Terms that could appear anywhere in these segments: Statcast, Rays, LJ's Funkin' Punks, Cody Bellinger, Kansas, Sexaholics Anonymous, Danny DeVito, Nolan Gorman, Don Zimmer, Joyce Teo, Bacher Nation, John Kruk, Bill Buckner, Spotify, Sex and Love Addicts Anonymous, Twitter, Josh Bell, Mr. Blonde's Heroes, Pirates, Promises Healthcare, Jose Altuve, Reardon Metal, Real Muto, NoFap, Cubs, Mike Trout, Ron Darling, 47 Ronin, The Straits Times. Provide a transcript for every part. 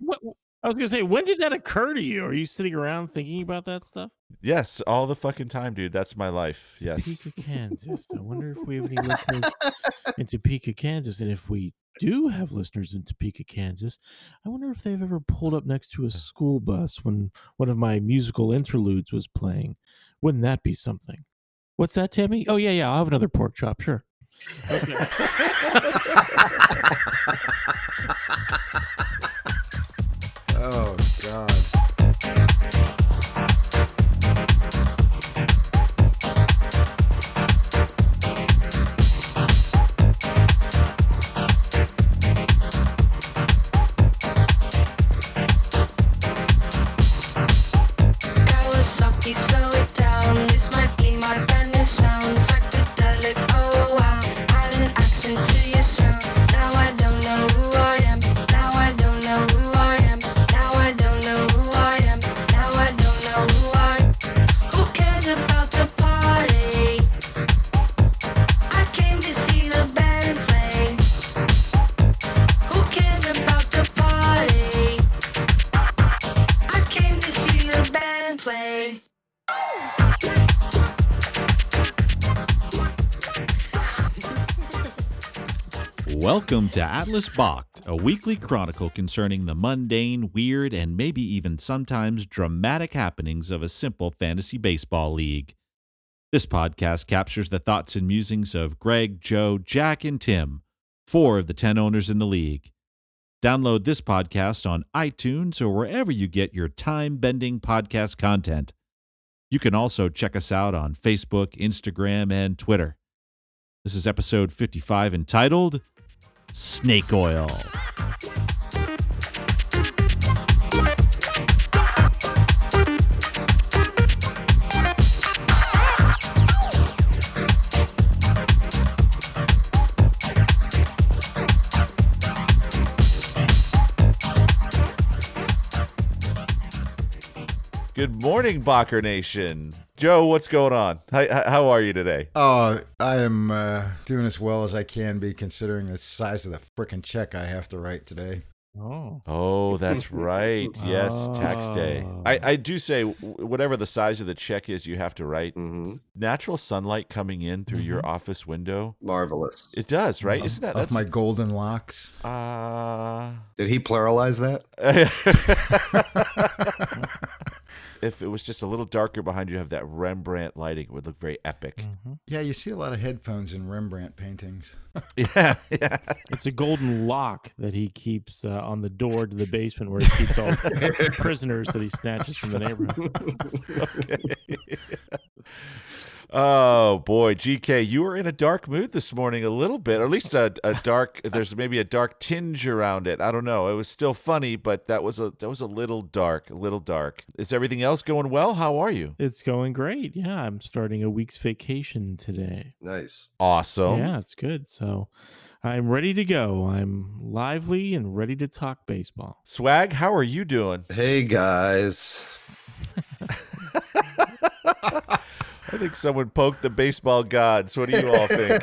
What, I was going to say, when did that occur to you? Are you sitting around thinking about that stuff? Yes, all the fucking time, dude. That's my life. Yes. Topeka, Kansas. I wonder if we have any listeners in Topeka, Kansas. And if we do have listeners in Topeka, Kansas, I wonder if they've ever pulled up next to a school bus when one of my musical interludes was playing. Wouldn't that be something? What's that, Tammy? Oh, yeah, yeah. I'll have another pork chop. Sure. Okay. Oh, God. Kawasaki, slow it down. This might be my brand new sound. Psychedelic, oh wow. Add an accent to your sound. Now I don't know who I am. Now I don't know who I am. Now I don't know who I am. Now I don't know who I am. Who cares about the party? I came to see the band play. Who cares about the party? I came to see the band play. Welcome to Atlas Bocked, a weekly chronicle concerning the mundane, weird, and maybe even sometimes dramatic happenings of a simple fantasy baseball league. This podcast captures the thoughts and musings of Greg, Joe, Jack, and Tim, 4 of the 10 owners in the league. Download this podcast on iTunes or wherever you get your time-bending podcast content. You can also check us out on Facebook, Instagram, and Twitter. This is episode 55 entitled... Snake Oil. Good morning, Bacher Nation. Joe, what's going on? How are you today? Oh, I am doing as well as I can be, considering the size of the frickin' check I have to write today. Oh, that's right. Yes, tax day. I do say, whatever the size of the check is you have to write, mm-hmm. natural sunlight coming in through mm-hmm. your office window. Marvelous. It does, right? Isn't that's my golden locks. Did he pluralize that? If it was just a little darker behind you, have that Rembrandt lighting, it would look very epic. Mm-hmm. Yeah, you see a lot of headphones in Rembrandt paintings. yeah. It's a golden lock that he keeps on the door to the basement where he keeps all prisoners that he snatches from the neighborhood. Okay. Oh, boy, GK, you were in a dark mood this morning a little bit, or at least a dark, there's maybe a dark tinge around it. I don't know. It was still funny, but that was a little dark. Is everything else going well? How are you? It's going great. Yeah, I'm starting a week's vacation today. Nice. Awesome. Yeah, it's good. So I'm ready to go. I'm lively and ready to talk baseball. Swag, how are you doing? Hey, guys. I think someone poked the baseball gods. What do you all think?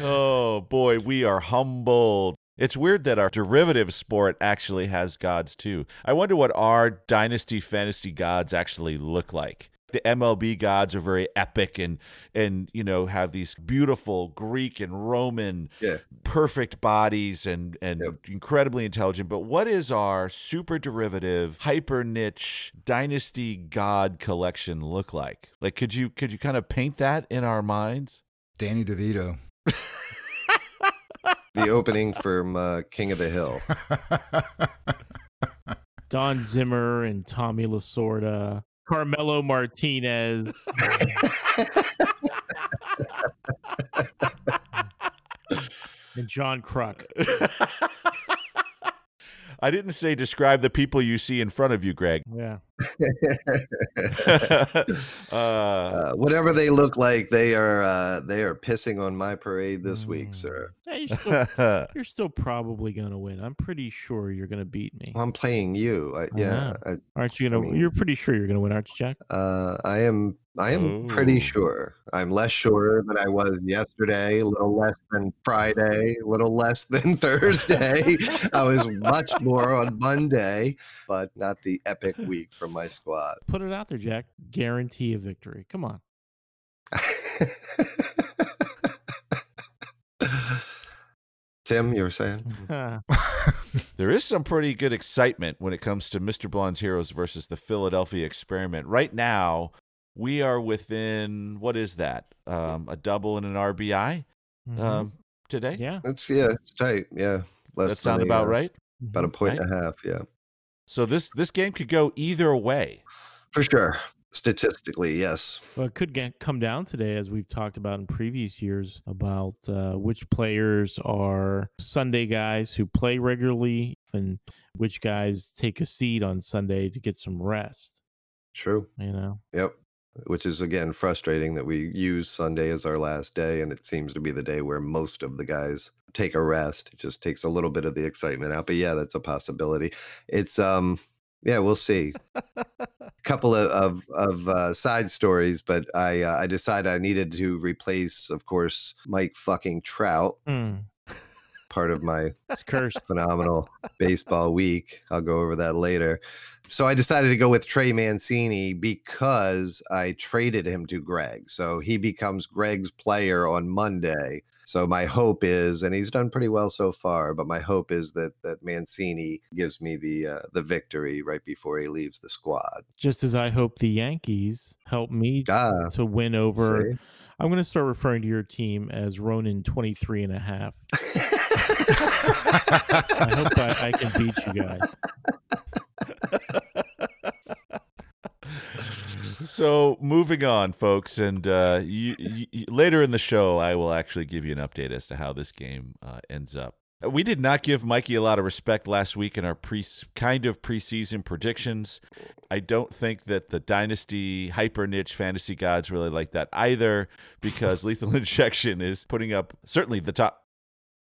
Oh, boy, we are humbled. It's weird that our derivative sport actually has gods, too. I wonder what our dynasty fantasy gods actually look like. The MLB gods are very epic and you know, have these beautiful Greek and Roman perfect bodies and incredibly intelligent. But what is our super derivative, hyper niche dynasty god collection look like? Like, could you kind of paint that in our minds? Danny DeVito. The opening from King of the Hill. Don Zimmer and Tommy Lasorda. Carmelo Martinez. And John Kruk. I didn't say describe the people you see in front of you, Greg. Yeah. Whatever they look like, they are pissing on my parade this week, sir. You're still probably going to win. I'm pretty sure you're going to beat me. I'm playing you. Aren't you going to? You're pretty sure you're going to win, aren't you, Jack? I am pretty sure. I'm less sure than I was yesterday, a little less than Friday, a little less than Thursday. I was much more on Monday, but not the epic week from my squad. Put it out there, Jack. Guarantee a victory. Come on. Tim, you were saying? There is some pretty good excitement when it comes to Mr. Blonde's Heroes versus the Philadelphia Experiment. Right now, we are within, what is that? A double and an RBI today? Yeah. It's tight. Yeah. That sound about right? About a point and a half, yeah. So this game could go either way. For sure. Statistically, yes. Well, it could come down today, as we've talked about in previous years, about which players are Sunday guys who play regularly and which guys take a seat on Sunday to get some rest. True. You know? Yep. Which is, again, frustrating that we use Sunday as our last day, and it seems to be the day where most of the guys take a rest. It just takes a little bit of the excitement out. But, yeah, that's a possibility. It's... Yeah, we'll see. A couple of side stories, but I decided I needed to replace, of course, Mike fucking Trout. Part of my phenomenal baseball week. I'll go over that later. So I decided to go with Trey Mancini because I traded him to Greg. So he becomes Greg's player on Monday. So my hope is, and he's done pretty well so far, but my hope is that Mancini gives me the victory right before he leaves the squad. Just as I hope the Yankees help me to win over. See? I'm going to start referring to your team as Ronin 23 and a half. I hope I can beat you guys. So moving on, folks, and you, later in the show, I will actually give you an update as to how this game ends up. We did not give Mikey a lot of respect last week in our preseason predictions. I don't think that the Dynasty hyper niche fantasy gods really like that either, because Lethal Injection is putting up certainly the top.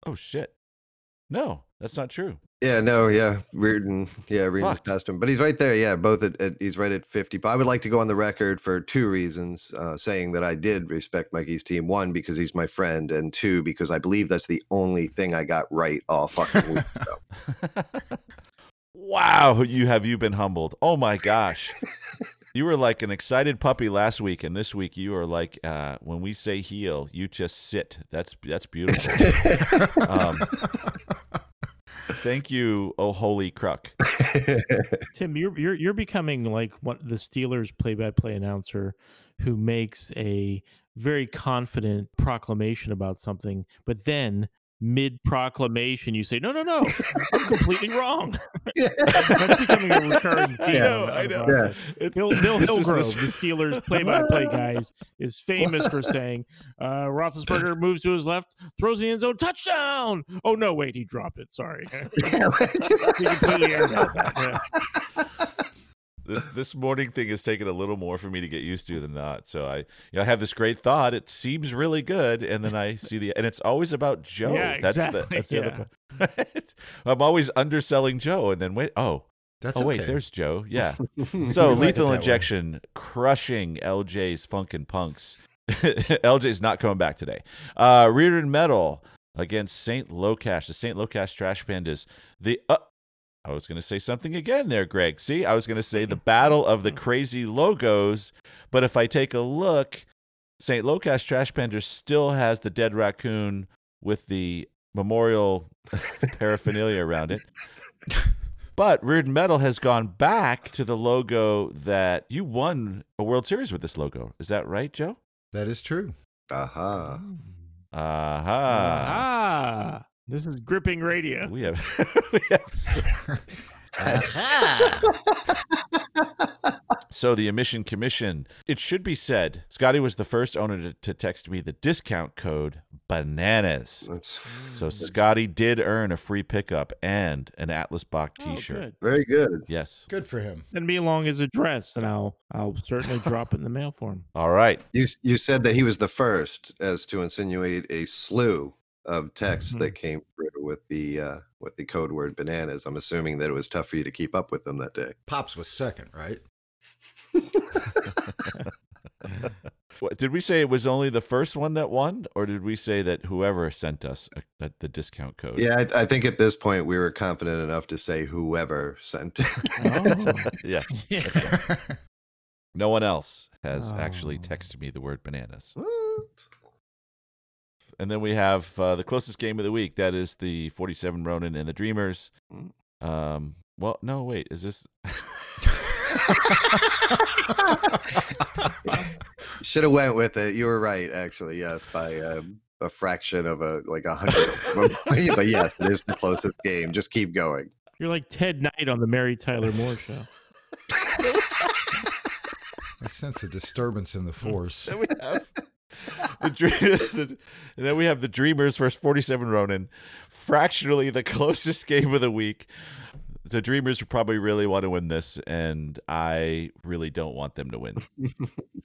Oh shit! No, that's not true. Yeah, no, yeah, Reardon passed him, but he's right there. Yeah, both he's right at 50. But I would like to go on the record for two reasons, saying that I did respect Mikey's team. One, because he's my friend, and two, because I believe that's the only thing I got right all fucking week. So. Wow, you been humbled? Oh my gosh, you were like an excited puppy last week, and this week you are like when we say heel, you just sit. That's beautiful. Thank you, oh holy cruck. Tim, you're becoming like the Steelers play-by-play announcer who makes a very confident proclamation about something, but then mid-proclamation you say, no, I'm completely wrong. That's becoming a recurring theme. Yeah, I know. Yeah. Hillgrove, the Steelers play-by-play guys, is famous for saying, Roethlisberger moves to his left, throws the end zone, touchdown! Oh, no, wait, he dropped it. Sorry. He completely aired out that. Yeah. This morning thing has taken a little more for me to get used to than not. So I have this great thought. It seems really good, and then I see and it's always about Joe. Yeah, exactly. That's the other part. I'm always underselling Joe, and then wait, there's Joe. Yeah. So Lethal Injection crushing LJ's Funkin' Punks. LJ's not coming back today. Reardon Metal against St. Locash. The St. Locash Trash Pandas. I was going to say something again there, Greg. See, I was going to say the battle of the crazy logos, but if I take a look, St. Locash Trash Pandas still has the dead raccoon with the memorial paraphernalia around it. But Reardon Metal has gone back to the logo that you won a World Series with this logo. Is that right, Joe? That is true. Aha. Uh-huh. Aha. Uh-huh. This is gripping radio. So the Emission Commission, it should be said, Scotty was the first owner to text me the discount code bananas. So Scotty did earn a free pickup and an Atlas Bocked t-shirt. Good. Very good. Yes. Good for him. Send me along his address, and I'll certainly drop it in the mail for him. All right. You said that he was the first, as to insinuate a slew of texts that came through with the code word bananas. I'm assuming that it was tough for you to keep up with them that day. Pops was second, right? What, did we say it was only the first one that won, or did we say that whoever sent us the discount code? Yeah, I think at this point we were confident enough to say whoever sent it. Oh. Yeah. Okay. No one else has actually texted me the word bananas. What? And then we have the closest game of the week. That is the 47 Ronin and the Dreamers. Well, no, wait. Is this... Should have went with it. You were right, actually. Yes, by a fraction of a 100. But yes, it is the closest game. Just keep going. You're like Ted Knight on the Mary Tyler Moore Show. I sense a disturbance in the force. Then we have the Dreamers versus 47 Ronin, fractionally the closest game of the week. The Dreamers probably really want to win this, and I really don't want them to win.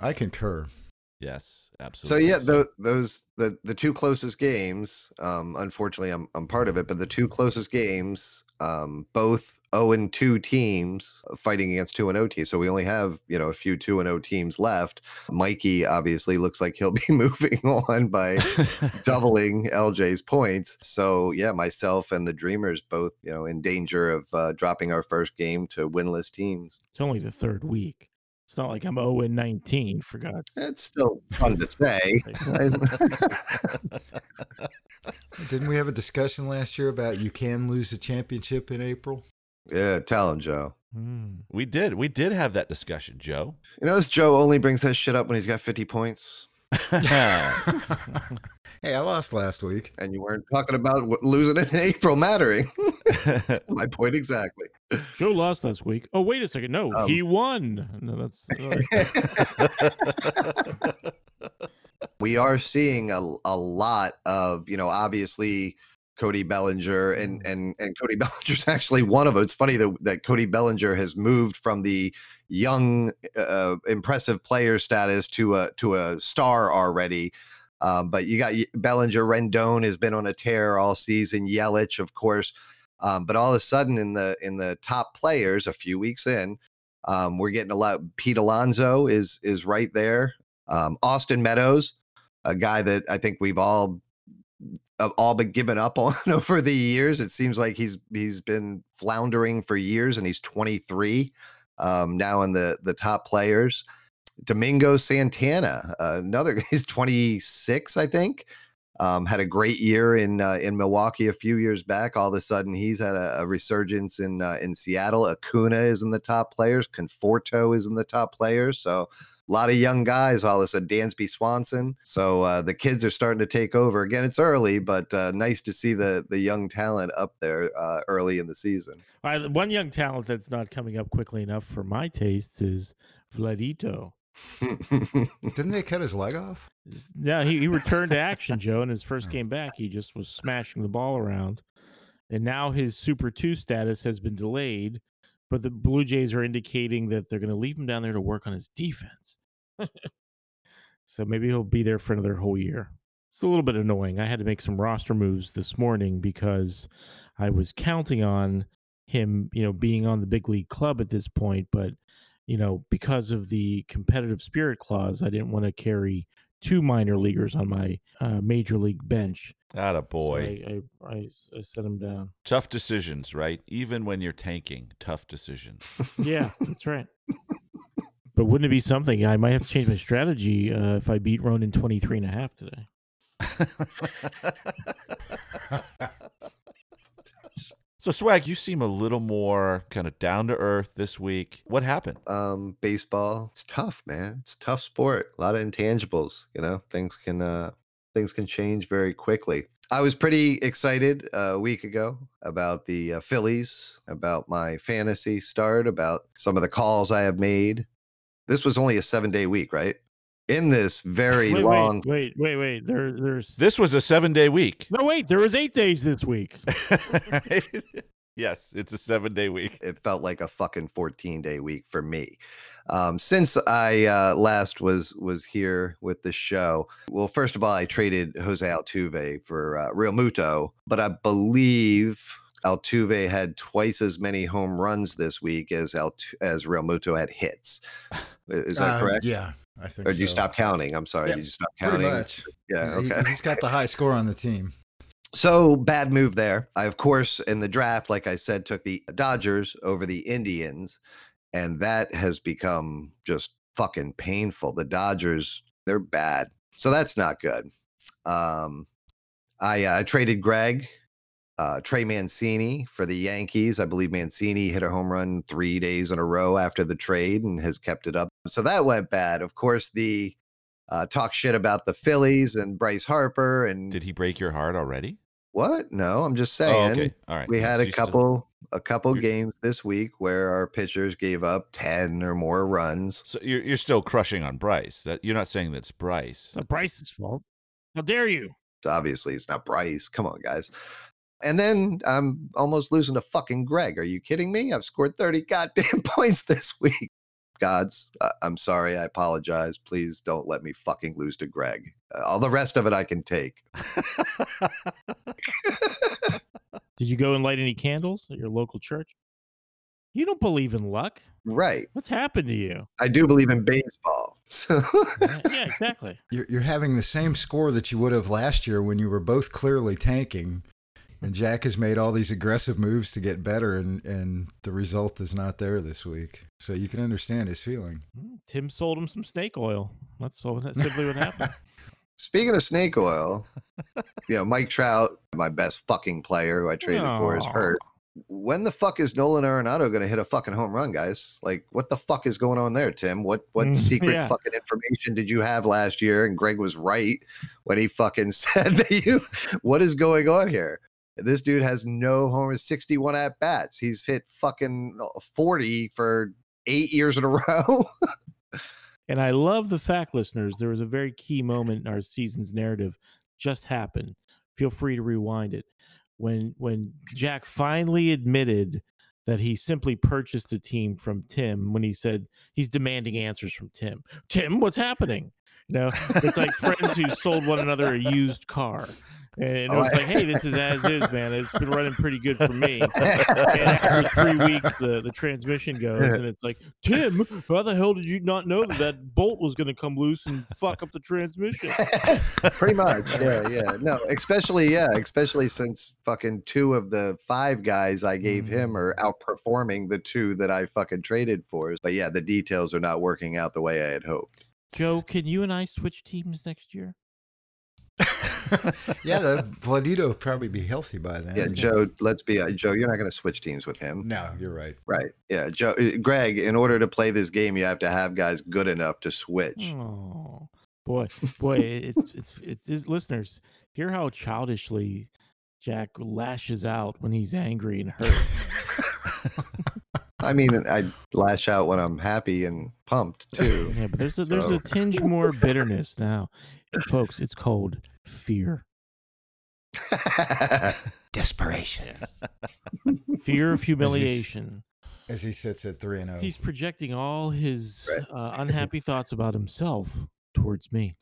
I concur. Yes, absolutely. So yeah, those the two closest games. Unfortunately, I'm part of it, but the two closest games, both 0-2 teams fighting against 2-0 teams. So we only have, a few 2-0 teams left. Mikey obviously looks like he'll be moving on by doubling LJ's points. So yeah, myself and the Dreamers both, in danger of dropping our first game to winless teams. It's only the third week. It's not like I'm 0-19, for God. It's still fun to say. Didn't we have a discussion last year about you can lose the championship in April? Yeah, tell him, Joe. We did have that discussion, Joe. You know, this Joe only brings that shit up when he's got 50 points. Hey, I lost last week. And you weren't talking about losing in April mattering. My point exactly. Joe lost last week. Oh, wait a second. No, he won. No, that's... We are seeing a lot of, obviously... Cody Bellinger and Cody Bellinger's actually one of them. It's funny that Cody Bellinger has moved from the young, impressive player status to a star already. But you got Bellinger. Rendon has been on a tear all season. Yelich, of course. But all of a sudden, in the top players, a few weeks in, we're getting a lot. Pete Alonso is right there. Austin Meadows, a guy that I think we've all been given up on over the years. It seems like he's been floundering for years, and he's 23 now in the top players. Domingo Santana, another, he's 26, I think. Had a great year in Milwaukee a few years back. All of a sudden, he's had a resurgence in Seattle. Acuna is in the top players. Conforto is in the top players. So a lot of young guys, all this, Dansby Swanson. So the kids are starting to take over. Again, it's early, but nice to see the young talent up there early in the season. All right, one young talent that's not coming up quickly enough for my taste is Vladito. Didn't they cut his leg off? No, he returned to action, Joe. In his first game back, he just was smashing the ball around. And now his Super 2 status has been delayed. But the Blue Jays are indicating that they're going to leave him down there to work on his defense. So maybe he'll be there for another whole year. It's a little bit annoying. I had to make some roster moves this morning because I was counting on him, being on the big league club at this point. But, because of the competitive spirit clause, I didn't want to carry two minor leaguers on my major league bench. Attaboy. So I set him down. Tough decisions, right? Even when you're tanking, tough decisions. Yeah, that's right. But wouldn't it be something? I might have to change my strategy if I beat Ronin 23 and a half today. So, Swag, you seem a little more kind of down to earth this week. What happened? Baseball. It's tough, man. It's a tough sport. A lot of intangibles, Things can change very quickly. I was pretty excited a week ago about the Phillies, about my fantasy start, about some of the calls I have made. This was only a 7-day week, right? In this very long... Wait. There's... This was a 7-day week. No, wait. There was 8 days this week. Yes, it's a 7-day week. It felt like a fucking 14-day week for me. Since I last was here with the show, well, first of all, I traded Jose Altuve for Real Muto, but I believe Altuve had twice as many home runs this week as Real Muto had hits. Is that correct? Yeah, I think. Or did you stop counting? I'm sorry, did you stop counting? Pretty much. Yeah, okay. He's got the high score on the team. So bad move there. I, of course, in the draft, like I said, took the Dodgers over the Indians, and that has become just fucking painful. The Dodgers, they're bad. So that's not good. I traded Greg, Trey Mancini for the Yankees. I believe Mancini hit a home run 3 days in a row after the trade and has kept it up. So that went bad. Of course, the talk shit about the Phillies and Bryce Harper. And did he break your heart already? What? No, I'm just saying. Oh, okay. All right. We had a couple games this week where our pitchers gave up 10 or more runs. So you're still crushing on Bryce. That you're not saying that's Bryce. It's not Bryce's fault. How dare you? It's obviously it's not Bryce. Come on, guys. And then I'm almost losing to fucking Greg. Are you kidding me? I've scored 30 goddamn points this week. Gods, I'm sorry. I apologize. Please don't let me fucking lose to Greg. All the rest of it I can take. Did you go and light any candles at your local church? You don't believe in luck. Right. What's happened to you? I do believe in baseball. So. Yeah, exactly. You're having the same score that you would have last year when you were both clearly tanking. And Jack has made all these aggressive moves to get better, and the result is not there this week. So you can understand his feeling. Tim sold him some snake oil. That's simply what happened. Speaking of snake oil, Mike Trout, my best fucking player who I traded for, is hurt. When the fuck is Nolan Arenado going to hit a fucking home run, guys? Like, what the fuck is going on there, Tim? What secret fucking information did you have last year? And Greg was right when he fucking said that what is going on here? This dude has no homers, 61 at-bats. He's hit fucking 40 for 8 years in a row. And I love the fact, listeners, there was a very key moment in our season's narrative just happened. Feel free to rewind it. When Jack finally admitted that he simply purchased a team from Tim when he said he's demanding answers from Tim. Tim, what's happening? It's like friends who sold one another a used car. And I was like, hey, this is as is, man. It's been running pretty good for me. And after 3 weeks, the transmission goes, and it's like, Tim, how the hell did you not know that bolt was going to come loose and fuck up the transmission? Pretty much, yeah. No, especially since fucking two of the five guys I gave him are outperforming the two that I fucking traded for. But yeah, the details are not working out the way I had hoped. Joe, can you and I switch teams next year? Yeah, Vladito will probably be healthy by then. Yeah, Joe, Joe, you're not going to switch teams with him. No, you're right. Right. Yeah, Joe, Greg, in order to play this game, you have to have guys good enough to switch. Oh, boy, it's listeners, hear how childishly Jack lashes out when he's angry and hurt. I mean, I lash out when I'm happy and pumped too. Yeah, but there's a tinge more bitterness now. Folks, it's called fear. Desperation. Fear of humiliation. As he sits at 3-0. He's projecting all his unhappy thoughts about himself towards me.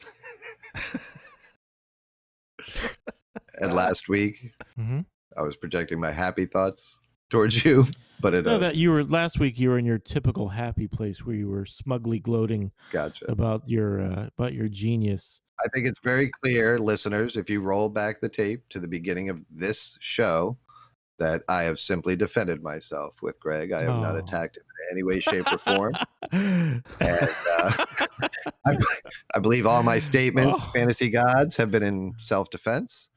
And last week, I was projecting my happy thoughts towards you. But last week you were in your typical happy place where you were smugly gloating about your genius. I think it's very clear, listeners, if you roll back the tape to the beginning of this show, that I have simply defended myself with Greg. I have not attacked him in any way, shape, or form. And I believe all my statements, fantasy gods, have been in self-defense.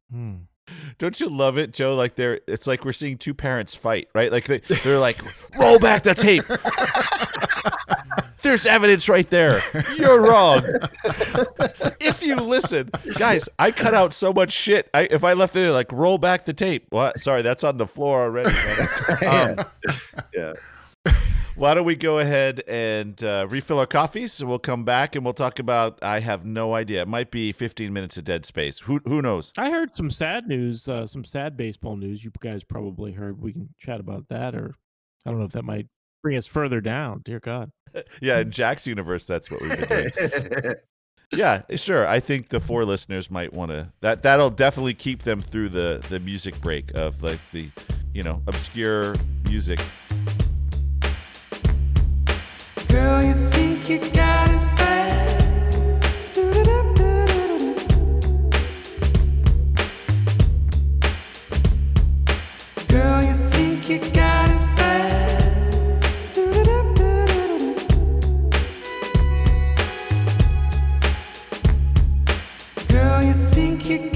Don't you love it, Joe? Like it's like we're seeing two parents fight, right? Like they're like, roll back the tape. There's evidence right there. You're wrong. If you listen, guys, I cut out so much shit. If I left it like, roll back the tape. What? Sorry, that's on the floor already. Yeah. Why don't we go ahead and refill our coffees? So we'll come back and we'll talk about, I have no idea. It might be 15 minutes of dead space. Who knows? I heard some sad news, some sad baseball news. You guys probably heard. We can chat about that, or I don't know if that might bring us further down. Dear God. Yeah, in Jack's universe, that's what we've been doing. Yeah, sure. I think the four listeners might want to. That'll definitely keep them through the music break of like the, you know, obscure music. Girl, you think you got it bad. Girl, you think you got it bad. Girl, you think you got it.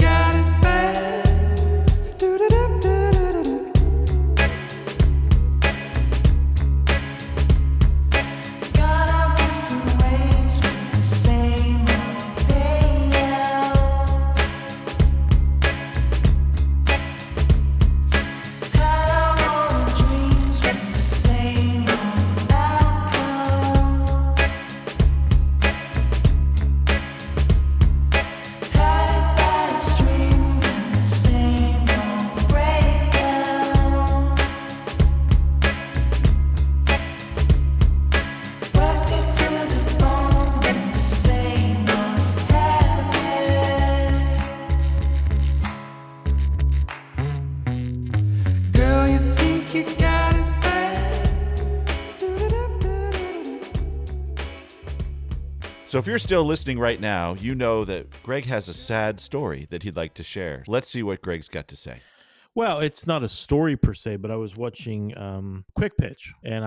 So if you're still listening right now, you know that Greg has a sad story that he'd like to share. Let's see what Greg's got to say. Well, it's not a story per se, but I was watching Quick Pitch, and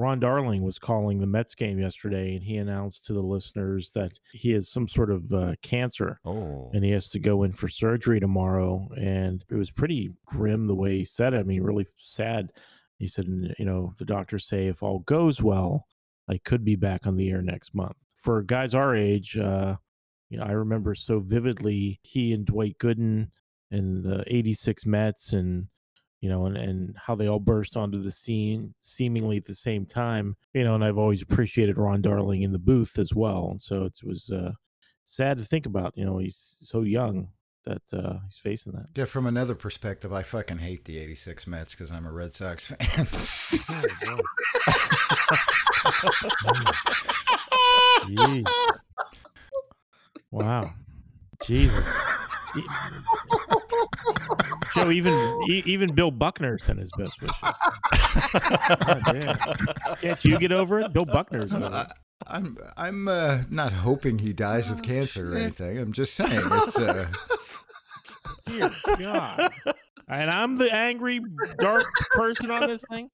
Ron Darling was calling the Mets game yesterday, and he announced to the listeners that he has some sort of cancer, and he has to go in for surgery tomorrow. And it was pretty grim the way he said it. I mean, really sad. He said, you know, the doctors say if all goes well, I could be back on the air next month. For guys our age, you know, I remember so vividly he and Dwight Gooden and the '86 Mets, and you know, and how they all burst onto the scene seemingly at the same time. You know, and I've always appreciated Ron Darling in the booth as well. And so it was sad to think about. You know, he's so young that he's facing that. Yeah, from another perspective, I fucking hate the '86 Mets because I'm a Red Sox fan. Jeez. Wow. Jesus. So even Bill Buckner sent his best wishes. Oh, damn. Can't you get over it? Bill Buckner's over it. I'm not hoping he dies of cancer or anything. I'm just saying it's Dear God. And I'm the angry dark person on this thing.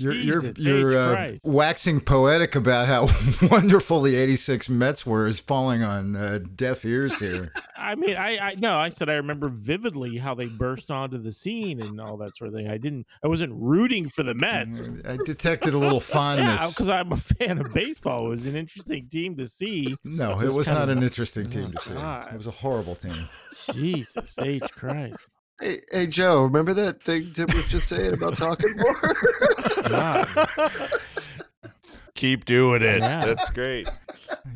You're waxing poetic about how wonderful the '86 Mets were is falling on deaf ears here. I mean, I said I remember vividly how they burst onto the scene and all that sort of thing. I wasn't rooting for the Mets. I detected a little fondness. Yeah, because I'm a fan of baseball. It was an interesting team to see. No, it was not an interesting team to see. It was a horrible team. Jesus H. Christ. Hey, Joe, remember that thing Tim was just saying about talking more? Keep doing it. Yeah. That's great.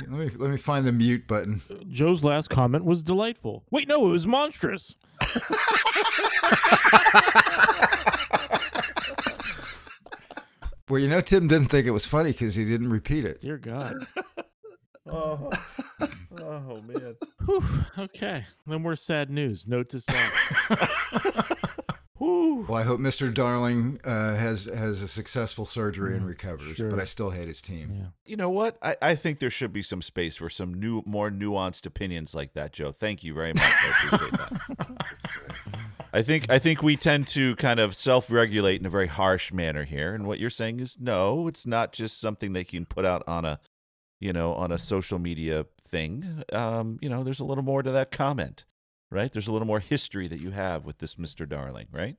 Let me find the mute button. Joe's last comment was delightful. Wait, no, it was monstrous. Well, you know, Tim didn't think it was funny because he didn't repeat it. Dear God. Oh man. Whew, okay. No more sad news. Note to self. Well, I hope Mr. Darling has a successful surgery and recovers, sure. But I still hate his team. Yeah. You know what? I think there should be some space for some new, more nuanced opinions like that, Joe. Thank you very much. I appreciate that. I think we tend to kind of self-regulate in a very harsh manner here, and what you're saying is no, it's not just something they can put out on a social media thing. You know, there's a little more to that comment, right? There's a little more history that you have with this Mr. Darling, right?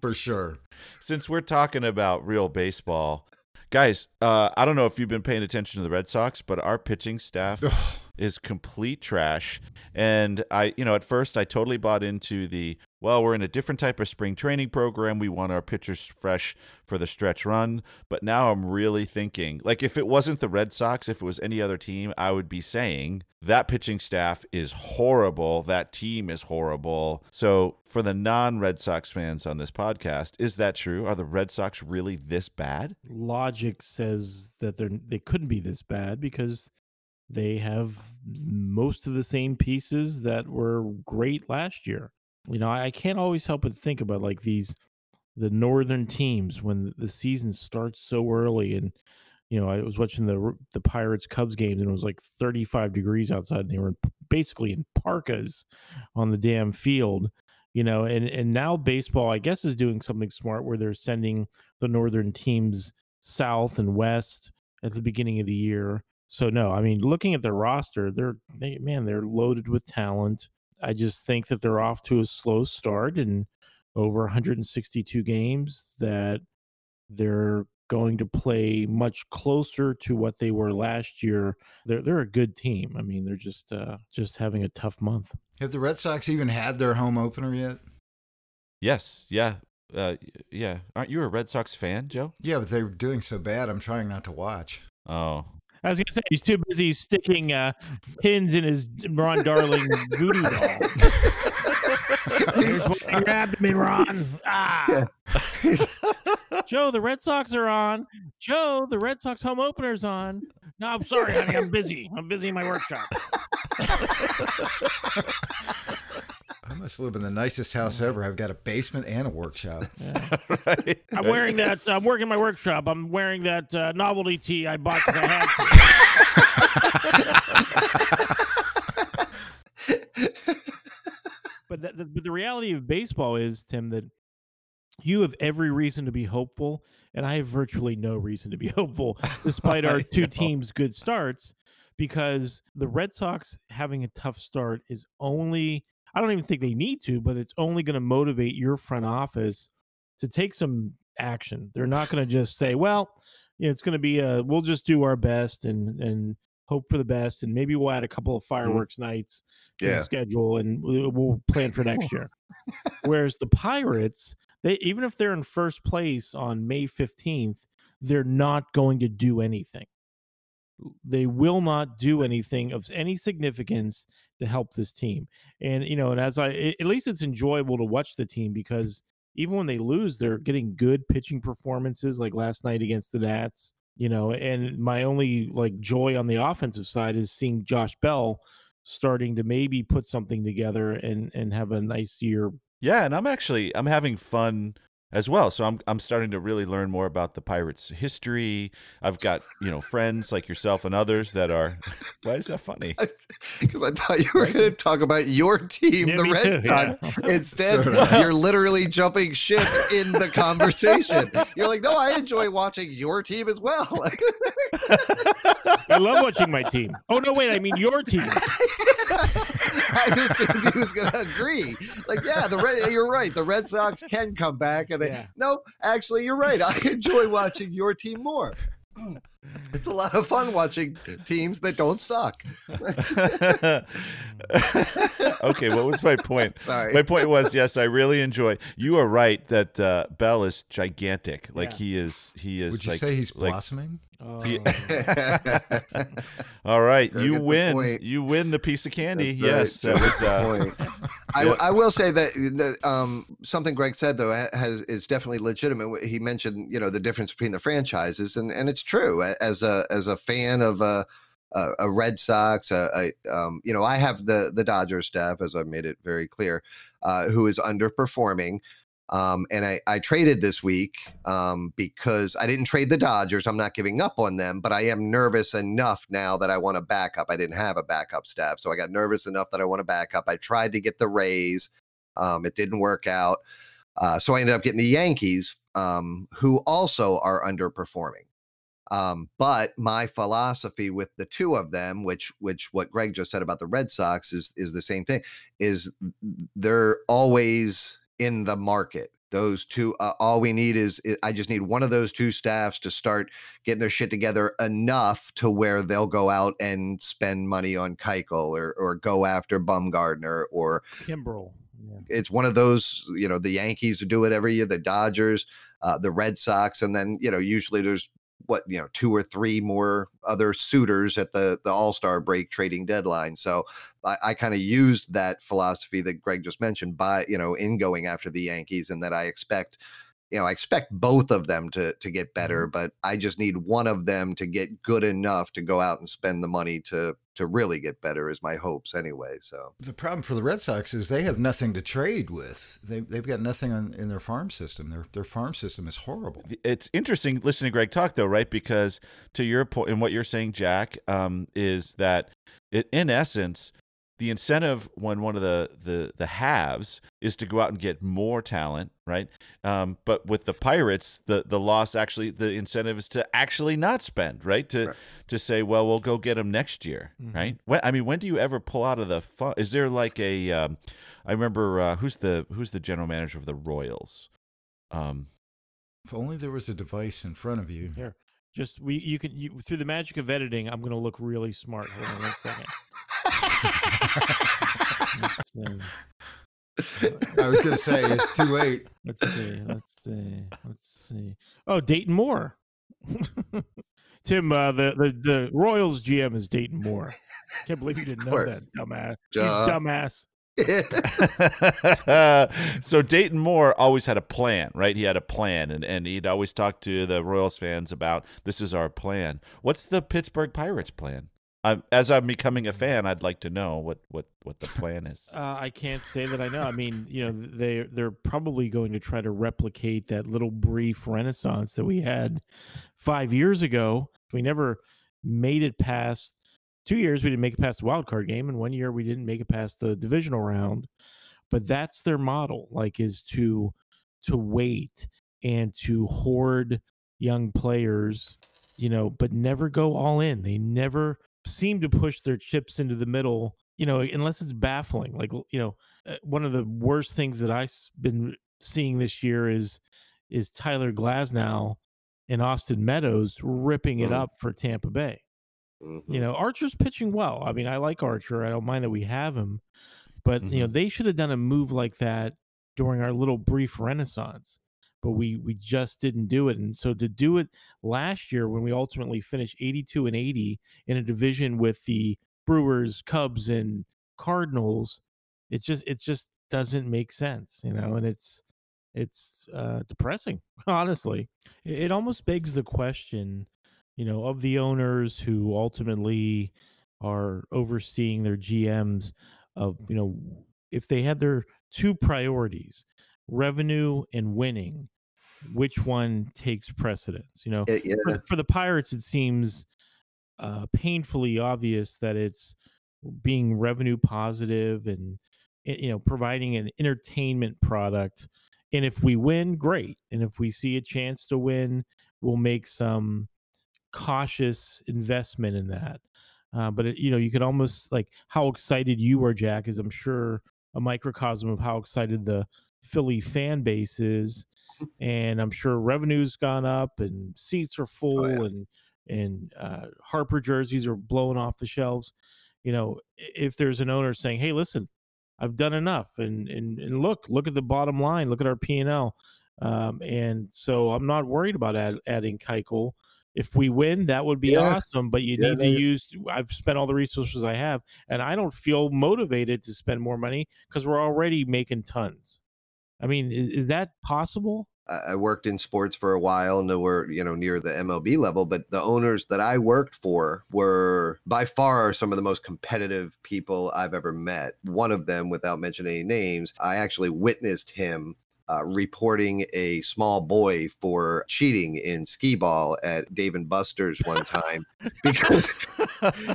For sure. Since we're talking about real baseball, guys, I don't know if you've been paying attention to the Red Sox, but our pitching staff is complete trash. And I, you know, at first I totally bought into the, well, we're in a different type of spring training program. We want our pitchers fresh for the stretch run. But now I'm really thinking, like, if it wasn't the Red Sox, if it was any other team, I would be saying that pitching staff is horrible. That team is horrible. So for the non-Red Sox fans on this podcast, is that true? Are the Red Sox really this bad? Logic says that they couldn't be this bad because they have most of the same pieces that were great last year. You know, I can't always help but think about like the northern teams when the season starts so early. And, you know, I was watching the Pirates Cubs games and it was like 35 degrees outside and they were basically in parkas on the damn field, you know, and now baseball, I guess, is doing something smart where they're sending the northern teams south and west at the beginning of the year. So, no, I mean, looking at their roster, they're loaded with talent. I just think that they're off to a slow start and over 162 games that they're going to play much closer to what they were last year. They're a good team. I mean, they're just having a tough month. Have the Red Sox even had their home opener yet? Yes. Yeah. Yeah. Aren't you a Red Sox fan, Joe? Yeah, but they're doing so bad. I'm trying not to watch. Oh, I was going to say, he's too busy sticking pins in his Ron Darling voodoo doll. He's grabbed me, Ron. Ah. Yeah. Joe, the Red Sox are on. Joe, the Red Sox home opener's on. No, I'm sorry, honey. I'm busy. I'm busy in my workshop. I must live in the nicest house ever. I've got a basement and a workshop. Yeah. Right. I'm working my workshop. I'm wearing that novelty tee I bought because I had to. But the reality of baseball is, Tim, that you have every reason to be hopeful, and I have virtually no reason to be hopeful, despite our two teams' good starts, because the Red Sox having a tough start is only... I don't even think they need to, but it's only going to motivate your front office to take some action. They're not going to just say, well, you know, it's going to be we'll just do our best and hope for the best. And maybe we'll add a couple of fireworks nights to the schedule and we'll plan for next year. Whereas the Pirates, even if they're in first place on May 15th, they're not going to do anything. They will not do anything of any significance to help this team. And, you know, and at least it's enjoyable to watch the team because even when they lose, they're getting good pitching performances like last night against the Nats, you know, and my only like joy on the offensive side is seeing Josh Bell starting to maybe put something together and have a nice year. Yeah. And I'm having fun as well. So I'm starting to really learn more about the Pirates' history. I've got, you know, friends like yourself and others that are... Why is that funny? Because I thought you were going to talk about your team, the Red Sox. Yeah. Instead, you're literally jumping ship in the conversation. You're like, no, I enjoy watching your team as well. I love watching my team. Oh, no, wait, I mean your team. I assumed he was going to agree. Like, yeah, you're right. The Red Sox can come back. And no, actually, you're right. I enjoy watching your team more. It's a lot of fun watching teams that don't suck. Okay, what was my point? Sorry. My point was, yes, I really enjoy. You are right that Bell is gigantic. Like, he is. Would you say he's blossoming? Oh. All right, you win. You win the piece of candy. That's right. Yes, that was. I will say that something Greg said though is definitely legitimate. He mentioned, you know, the difference between the franchises, and it's true. As a fan of a Red Sox, you know, I have the Dodgers staff, as I've made it very clear, who is underperforming. And I traded this week because I didn't trade the Dodgers. I'm not giving up on them, but I am nervous enough now that I want to back up. I didn't have a backup staff, so I got nervous enough that I want to back up. I tried to get the Rays. It didn't work out. So I ended up getting the Yankees, who also are underperforming. But my philosophy with the two of them, which what Greg just said about the Red Sox is the same thing, is they're always in the market. those two. All we need is I just need one of those two staffs to start getting their shit together enough to where they'll go out and spend money on Keuchel or go after Bumgarner or Kimbrel. Yeah. It's one of those, you know, the Yankees do it every year, the Dodgers, the Red Sox. And then, you know, usually there's two or three more other suitors at the All-Star break trading deadline. So I kind of used that philosophy that Greg just mentioned in going after the Yankees, and that I expect both of them to get better, but I just need one of them to get good enough to go out and spend the money to really get better is my hopes anyway. So the problem for the Red Sox is they have nothing to trade with. They've got nothing in their farm system. Their farm system is horrible. It's interesting listening to Greg talk though, right? Because to your point and what you're saying, Jack, is that in essence, the incentive when one of the halves is to go out and get more talent, right? But with the Pirates, the loss actually, the incentive is to actually not spend, right? To say, well, we'll go get them next year, mm-hmm. right? When do you ever pull out of the fun? Is there like a? I remember who's the general manager of the Royals? If only there was a device in front of you. Here, you can through the magic of editing. I'm going to look really smart. Hold on one second. I was gonna say it's too late. Let's see. Oh, Dayton Moore. Tim, the Royals GM is Dayton Moore. Can't believe you didn't know that, dumbass. So Dayton Moore always had a plan, right? He had a plan, and he'd always talk to the Royals fans about this is our plan. What's the Pittsburgh Pirates plan? As I'm becoming a fan, I'd like to know what the plan is. I can't say that I know. I mean, they're probably going to try to replicate that little brief renaissance that we had 5 years ago. We never made it past 2 years. We didn't make it past the wild card game, and 1 year we didn't make it past the divisional round. But that's their model, is to wait and to hoard young players, but never go all in. They never seem to push their chips into the middle, unless it's baffling. One of the worst things that I've been seeing this year is Tyler Glasnow and Austin Meadows ripping it up for Tampa Bay. Mm-hmm. Archer's pitching well. I mean, I like Archer. I don't mind that we have him, but mm-hmm. They should have done a move like that during our little brief renaissance, but we just didn't do it. And so to do it last year when we ultimately finished 82-80 in a division with the Brewers, Cubs, and Cardinals, it just doesn't make sense, and it's depressing, honestly. It almost begs the question, of the owners who ultimately are overseeing their GMs of, if they had their two priorities, revenue and winning, which one takes precedence? Yeah. For the Pirates, it seems painfully obvious that it's being revenue positive and, providing an entertainment product. And if we win, great. And if we see a chance to win, we'll make some cautious investment in that. But you could almost how excited you are, Jack, is I'm sure a microcosm of how excited the Philly fan base is, and I'm sure revenue's gone up and seats are full. Oh, yeah. and Harper jerseys are blowing off the shelves. If there's an owner saying, hey, listen, I've done enough and look at the bottom line, look at our P&L. And so I'm not worried about adding Keuchel. If we win, that would be awesome, but I've spent all the resources I have, and I don't feel motivated to spend more money because we're already making tons. I mean, is that possible? I worked in sports for a while, and they were, near the MLB level, but the owners that I worked for were by far some of the most competitive people I've ever met. One of them, without mentioning any names, I actually witnessed him reporting a small boy for cheating in skee ball at Dave and Buster's one time. Because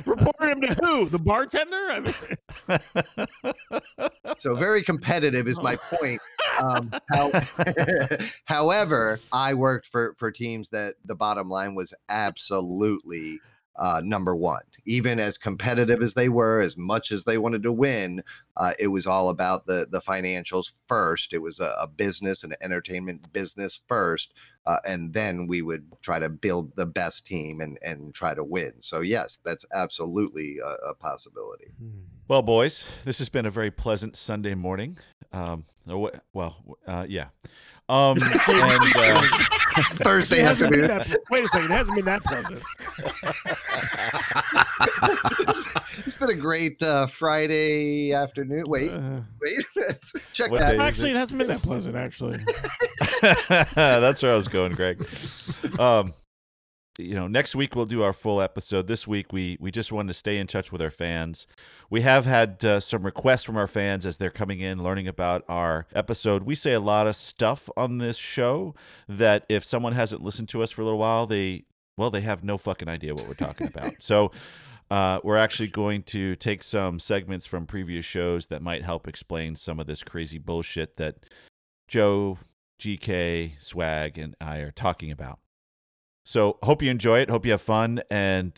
reporting him to who? The bartender? So very competitive is my point. However, I worked for teams that the bottom line was absolutely number one. Even as competitive as they were, as much as they wanted to win, it was all about the financials first. It was a business, an entertainment business first, and then we would try to build the best team and try to win. So yes, that's absolutely a possibility. Well, boys, this has been a very pleasant Sunday morning. Yeah. Thursday afternoon. Wait a second, it hasn't been that pleasant. It's been a great Friday afternoon. Wait. Check that. Actually, it hasn't been that pleasant, actually. That's where I was going, Greg. Next week we'll do our full episode. This week we just wanted to stay in touch with our fans. We have had some requests from our fans as they're coming in, learning about our episode. We say a lot of stuff on this show that if someone hasn't listened to us for a little while, they have no fucking idea what we're talking about. So we're actually going to take some segments from previous shows that might help explain some of this crazy bullshit that Joe, GK, Swag, and I are talking about. So hope you enjoy it. Hope you have fun. And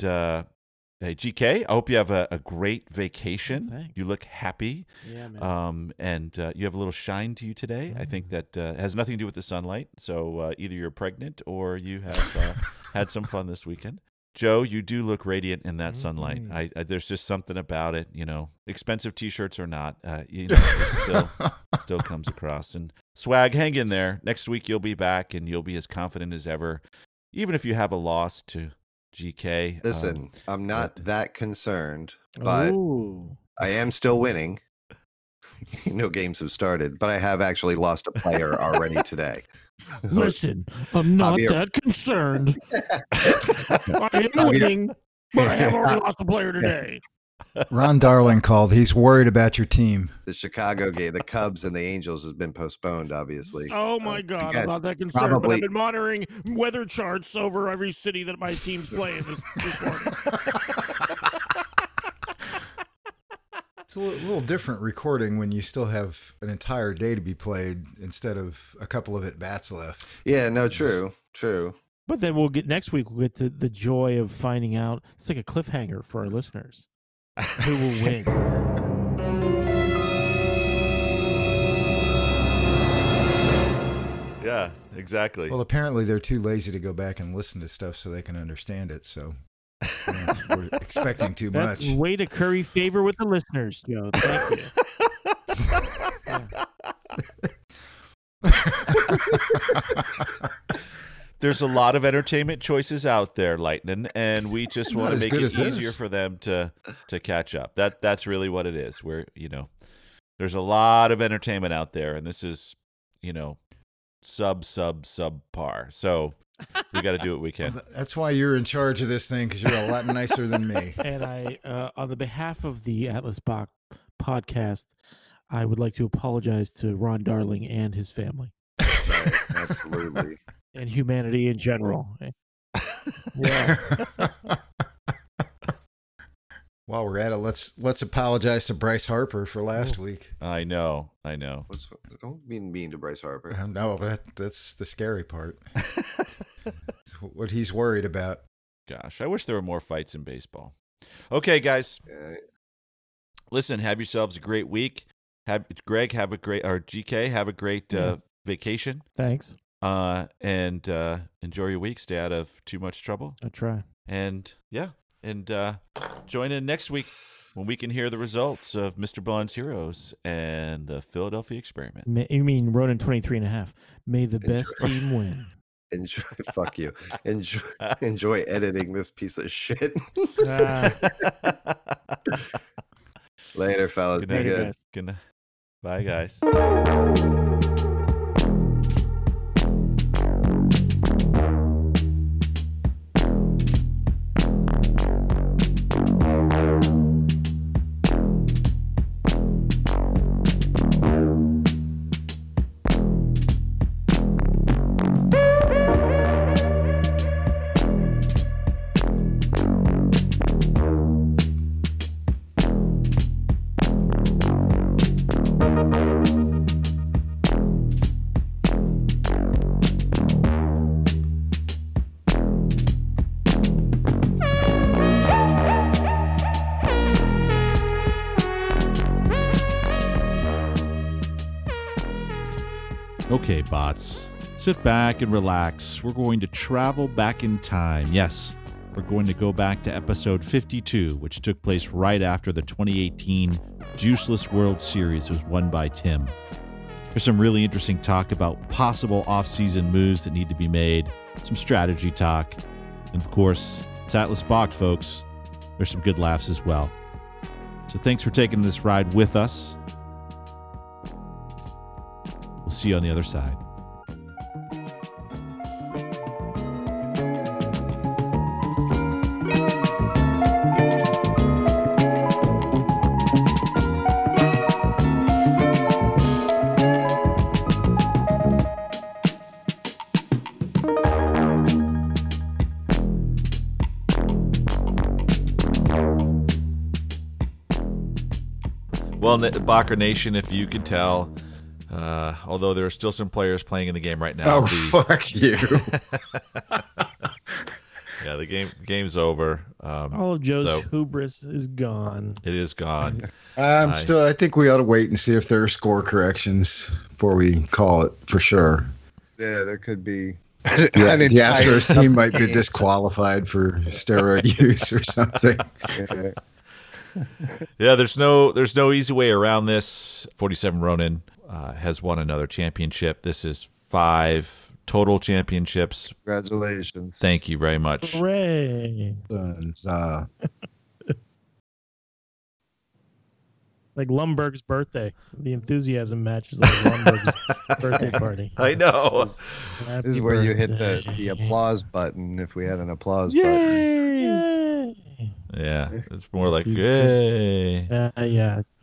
hey, GK, I hope you have a great vacation. Thanks. You look happy. Yeah, man. And you have a little shine to you today. Mm-hmm. I think that has nothing to do with the sunlight. So either you're pregnant or you have had some fun this weekend. Joe, you do look radiant in that sunlight. I there's just something about it, expensive T-shirts or not, it still comes across. And Swag, hang in there. Next week you'll be back and you'll be as confident as ever. Even if you have a loss to GK. Listen, I'm not that concerned, but ooh. I am still winning. No games have started, but I have actually lost a player already today. Listen, I'm not that concerned. I am winning, but I have already lost a player today. Ron Darling called. He's worried about your team. The Chicago game, the Cubs and the Angels, has been postponed, obviously. Oh, my God. I'm not that concerned, but I've been monitoring weather charts over every city that my team's playing this morning. It's a little different recording when you still have an entire day to be played instead of a couple of at-bats left. Yeah, no, true. But then next week we'll get to the joy of finding out. It's like a cliffhanger for our listeners. Who will win? Yeah, exactly. Well, apparently they're too lazy to go back and listen to stuff so they can understand it. So we're expecting too much. That's way to curry favor with the listeners, Joe. Thank you. There's a lot of entertainment choices out there, Lightning, and we just want to make it easier for them to catch up. That's really what it is. We're, there's a lot of entertainment out there, and this is, subpar. So we got to do what we can. That's why you're in charge of this thing, because you're a lot nicer than me. And I, on the behalf of the Atlas Bocked podcast, I would like to apologize to Ron Darling and his family. Right, absolutely. And humanity in general. Yeah. While we're at it, let's apologize to Bryce Harper for last week. I know. Don't be mean to Bryce Harper. No, that's the scary part. What he's worried about. Gosh, I wish there were more fights in baseball. Okay, guys. Listen, have yourselves a great week. GK, have a great vacation. Thanks. And enjoy your week. Stay out of too much trouble. I try. And join in next week when we can hear the results of Mr. Blonde's Heroes and the Philadelphia Experiment. You mean Ronin 23 and a half. May the best team win. Enjoy. Fuck you. Enjoy editing this piece of shit. Later, fellas. Good night, be good. Good night. Bye, guys. Okay, bots, sit back and relax. We're going to travel back in time. Yes, we're going to go back to episode 52, which took place right after the 2018 Juiceless World Series was won by Tim. There's some really interesting talk about possible off-season moves that need to be made, some strategy talk, and of course, it's Atlas Bocked, folks. There's some good laughs as well. So thanks for taking this ride with us. We'll see you on the other side. Well, Bacher Nation, if you could tell, although there are still some players playing in the game right now. Oh, fuck you. Yeah, the game's over. All of Joe's hubris is gone. It is gone. I think we ought to wait and see if there are score corrections before we call it for sure. Yeah, there could be. The Astros team might be disqualified for steroid use or something. Yeah. Yeah, there's no easy way around this. 47 Ronin has won another championship. This is 5 total championships. Congratulations. Thank you very much. Hooray. Like Lumberg's birthday. The enthusiasm matches like Lumberg's birthday party. I know. This is where birthday. You hit the applause button if we had an applause button. Yay! Yeah, it's more like, yay. Yeah.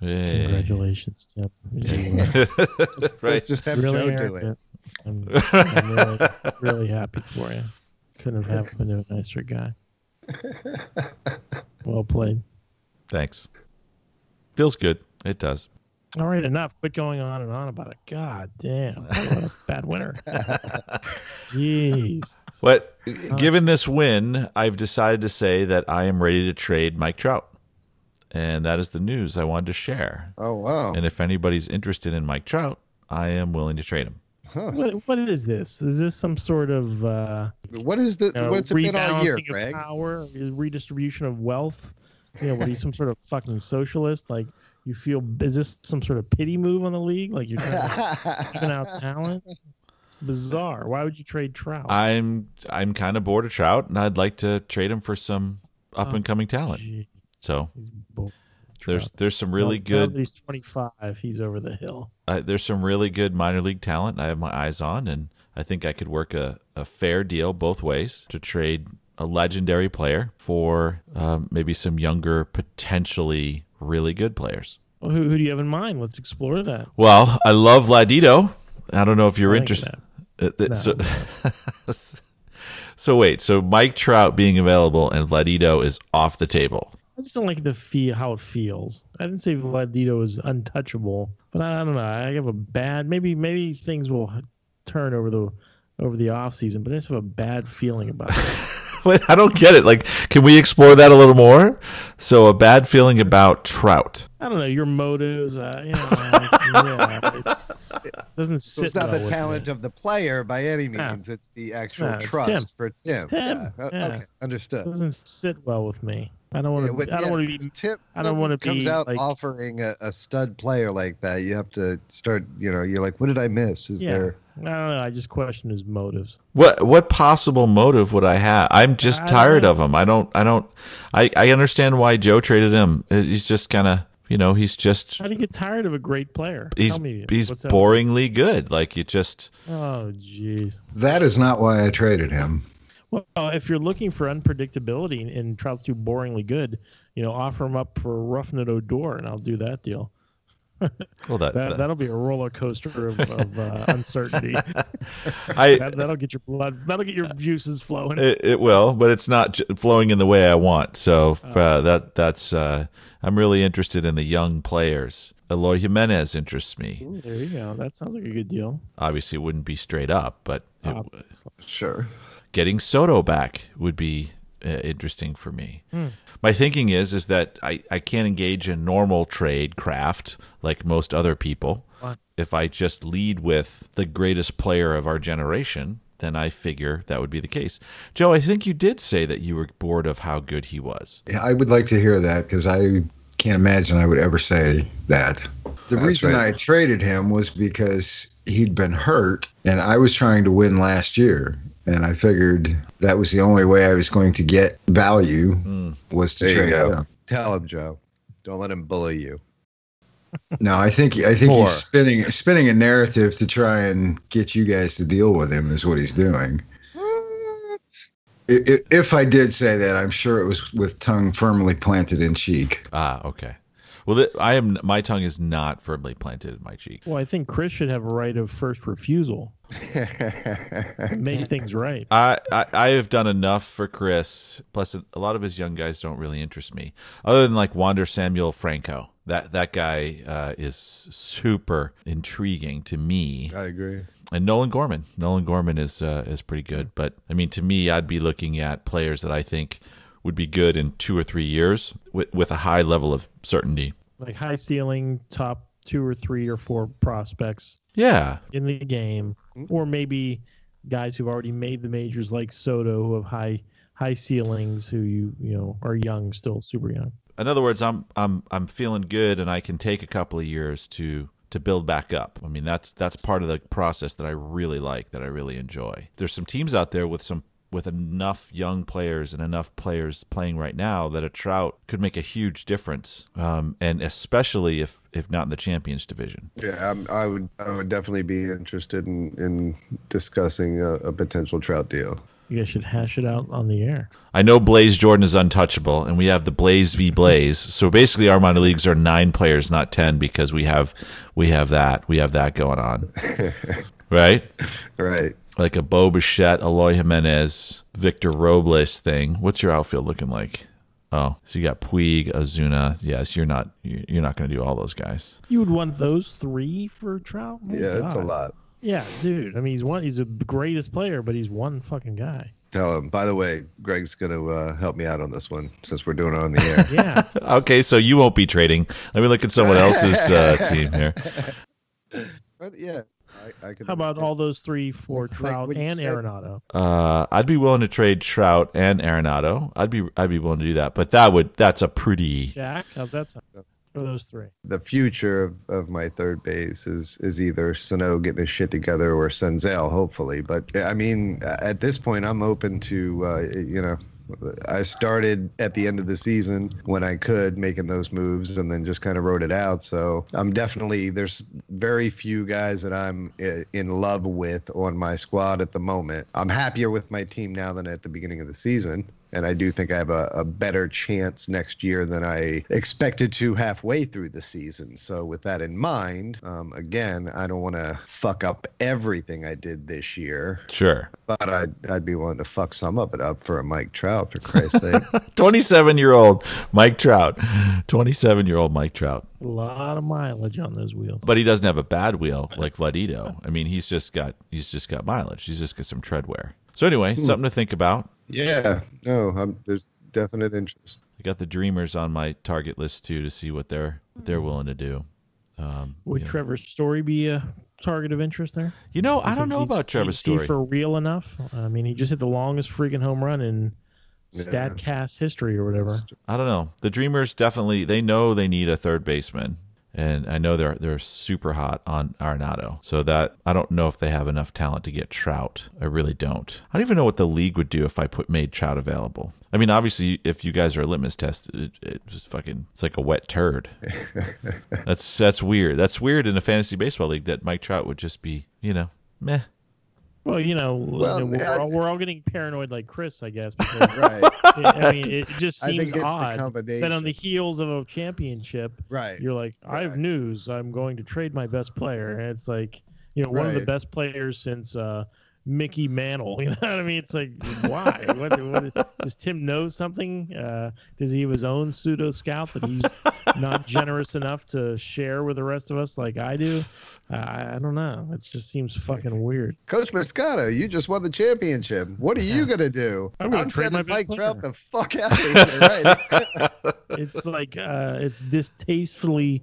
Yay. Congratulations, Tim. Yeah. Right. Let's just have Joe do it. I'm really, really happy for you. Couldn't have happened to a nicer guy. Well played. Thanks. Feels good. It does. All right, enough. Quit going on and on about it. God damn. What a bad winner. Jeez. But given this win, I've decided to say that I am ready to trade Mike Trout. And that is the news I wanted to share. Oh, wow. And if anybody's interested in Mike Trout, I am willing to trade him. Huh. What is this? Is this some sort of what's it been all year, Greg? Power, redistribution of wealth? You know, what are you, some sort of fucking socialist? Like, you feel, is this some sort of pity move on the league? Like you're trying to even out talent? Bizarre. Why would you trade Trout? I'm kind of bored of Trout, and I'd like to trade him for some up and coming talent. Geez. So there's some really good. He's 25. He's over the hill. There's some really good minor league talent I have my eyes on, and I think I could work a fair deal both ways to trade a legendary player for maybe some younger, potentially really good players. Well, who do you have in mind? Let's explore that. Well, I love Vladito. I don't know if you're interested. No. So wait, so Mike Trout being available and Vladito is off the table. I just don't like the feel, how it feels. I didn't say Vladito is untouchable, but I don't know. I have a bad, maybe things will turn over the off season, but I just have a bad feeling about it. I don't get it. Like, can we explore that a little more? So, a bad feeling about Trout. I don't know your motives. It doesn't sit. So it's not the talent of the player by any means. It's the actual trust for Tim. It's Tim. Yeah. Yeah. Okay, understood. It doesn't sit well with me. I don't want to. I don't want to be. Tim, I don't want to be. Comes out like, offering a stud player like that. You have to start. You know, you're like, what did I miss? Is there? I don't know. I just question his motives. What possible motive would I have? I'm just tired of him. I understand why Joe traded him. He's just kind of, you know, he's just. How do you get tired of a great player? He's boringly good. Like you just. Oh, jeez. That is not why I traded him. Well, if you're looking for unpredictability and Trout's too boringly good, you know, offer him up for Roughneck Odor, and I'll do that deal. Well, that'll be a roller coaster of uncertainty. That'll get your blood. That'll get your juices flowing. It will, but it's not flowing in the way I want. So that's I'm really interested in the young players. Eloy Jimenez interests me. Ooh, there you go. That sounds like a good deal. Obviously, it wouldn't be straight up, but sure. Getting Soto back would be interesting for me. My thinking is that I can't engage in normal trade craft like most other people. if I just lead with the greatest player of our generation, then I figure that would be the case. Joe, I think you did say that you were bored of how good he was. Yeah, I would like to hear that, because I can't imagine I would ever say that. The reason I traded him was because he'd been hurt, and I was trying to win last year. And I figured that was the only way I was going to get value was to trade him. Tell him, Joe. Don't let him bully you. No, I think he's spinning a narrative to try and get you guys to deal with him is what he's doing. What? If I did say that, I'm sure it was with tongue firmly planted in cheek. Ah, okay. Well, my tongue is not firmly planted in my cheek. Well, I think Chris should have a right of first refusal. Make things right. I have done enough for Chris. Plus, a lot of his young guys don't really interest me, other than like Wander Samuel Franco. That guy is super intriguing to me. I agree. And Nolan Gorman. Nolan Gorman is pretty good. But I mean, to me, I'd be looking at players that I think would be good in 2 or 3 years with a high level of certainty. Like high ceiling, top 2 or 3 or 4 prospects. Yeah. In the game, or maybe guys who've already made the majors, like Soto, who have high ceilings, who you know are young, still super young. In other words, I'm feeling good, and I can take a couple of years to build back up. I mean, that's part of the process that I really like, that I really enjoy. There's some teams out there with enough young players and enough players playing right now that a Trout could make a huge difference, and especially if not in the Champions Division. Yeah, I would definitely be interested in discussing a potential Trout deal. You guys should hash it out on the air. I know Blaze Jordan is untouchable, and we have the Blaze v. Blaze. So basically, our minor leagues are 9 players, not 10, because we have that going on, right? Right. Like a Bo Bichette, Eloy Jimenez, Victor Robles thing. What's your outfield looking like? Oh, so you got Puig, Ozuna. Yes, you're not going to do all those guys. You would want those 3 for Trout? Oh, yeah, that's a lot. Yeah, dude. I mean, he's the greatest player, but he's one fucking guy. Tell him. By the way, Greg's going to help me out on this one, since we're doing it on the air. Yeah. Okay, so you won't be trading. Let me look at someone else's team here. Yeah. How about all those 3 for Trout and Arenado? I'd be willing to trade Trout and Arenado. I'd be willing to do that, but that's a pretty Jack. How's that sound? For those 3. The future of my third base is either Sano getting his shit together or Senzel, hopefully. But, I mean, at this point, I'm open to, I started at the end of the season when I could, making those moves, and then just kind of wrote it out. So I'm definitely, there's very few guys that I'm in love with on my squad at the moment. I'm happier with my team now than at the beginning of the season. And I do think I have a better chance next year than I expected to halfway through the season. So with that in mind, again, I don't want to fuck up everything I did this year. Sure. But I'd be willing to fuck some of it up for a Mike Trout, for Christ's sake. 27-year-old Mike Trout. 27-year-old Mike Trout. A lot of mileage on those wheels. But he doesn't have a bad wheel like Vladito. I mean, he's just got mileage. He's just got some tread wear. So anyway, something to think about. Yeah, no, there's definite interest. I got the Dreamers on my target list too, to see what they're willing to do. Would Trevor Story be a target of interest there? You know, I don't know about Trevor Story. Is he for real enough? I mean, he just hit the longest freaking home run in Statcast history or whatever. I don't know. The Dreamers definitely, they know they need a third baseman. And I know they're super hot on Arenado. So that, I don't know if they have enough talent to get Trout. I really don't. I don't even know what the league would do if I made Trout available. I mean, obviously, if you guys are a litmus test, it just fucking, it's like a wet turd. That's weird. That's weird in a fantasy baseball league that Mike Trout would just be, meh. Well, we're all getting paranoid like Chris, I guess. Because, right. It just seems odd that on the heels of a championship, right, you're like, I have news. I'm going to trade my best player. And it's like, one of the best players since Mickey Mantle. You know what I mean? It's like, why? What, does Tim know something? Does he have his own pseudo-scout that he's not generous enough to share with the rest of us like I do? I don't know. It just seems fucking weird. Coach Moscato, you just won the championship. What are you going to do? I'm sending Mike Trout the fuck out of here. Right. It's like it's distastefully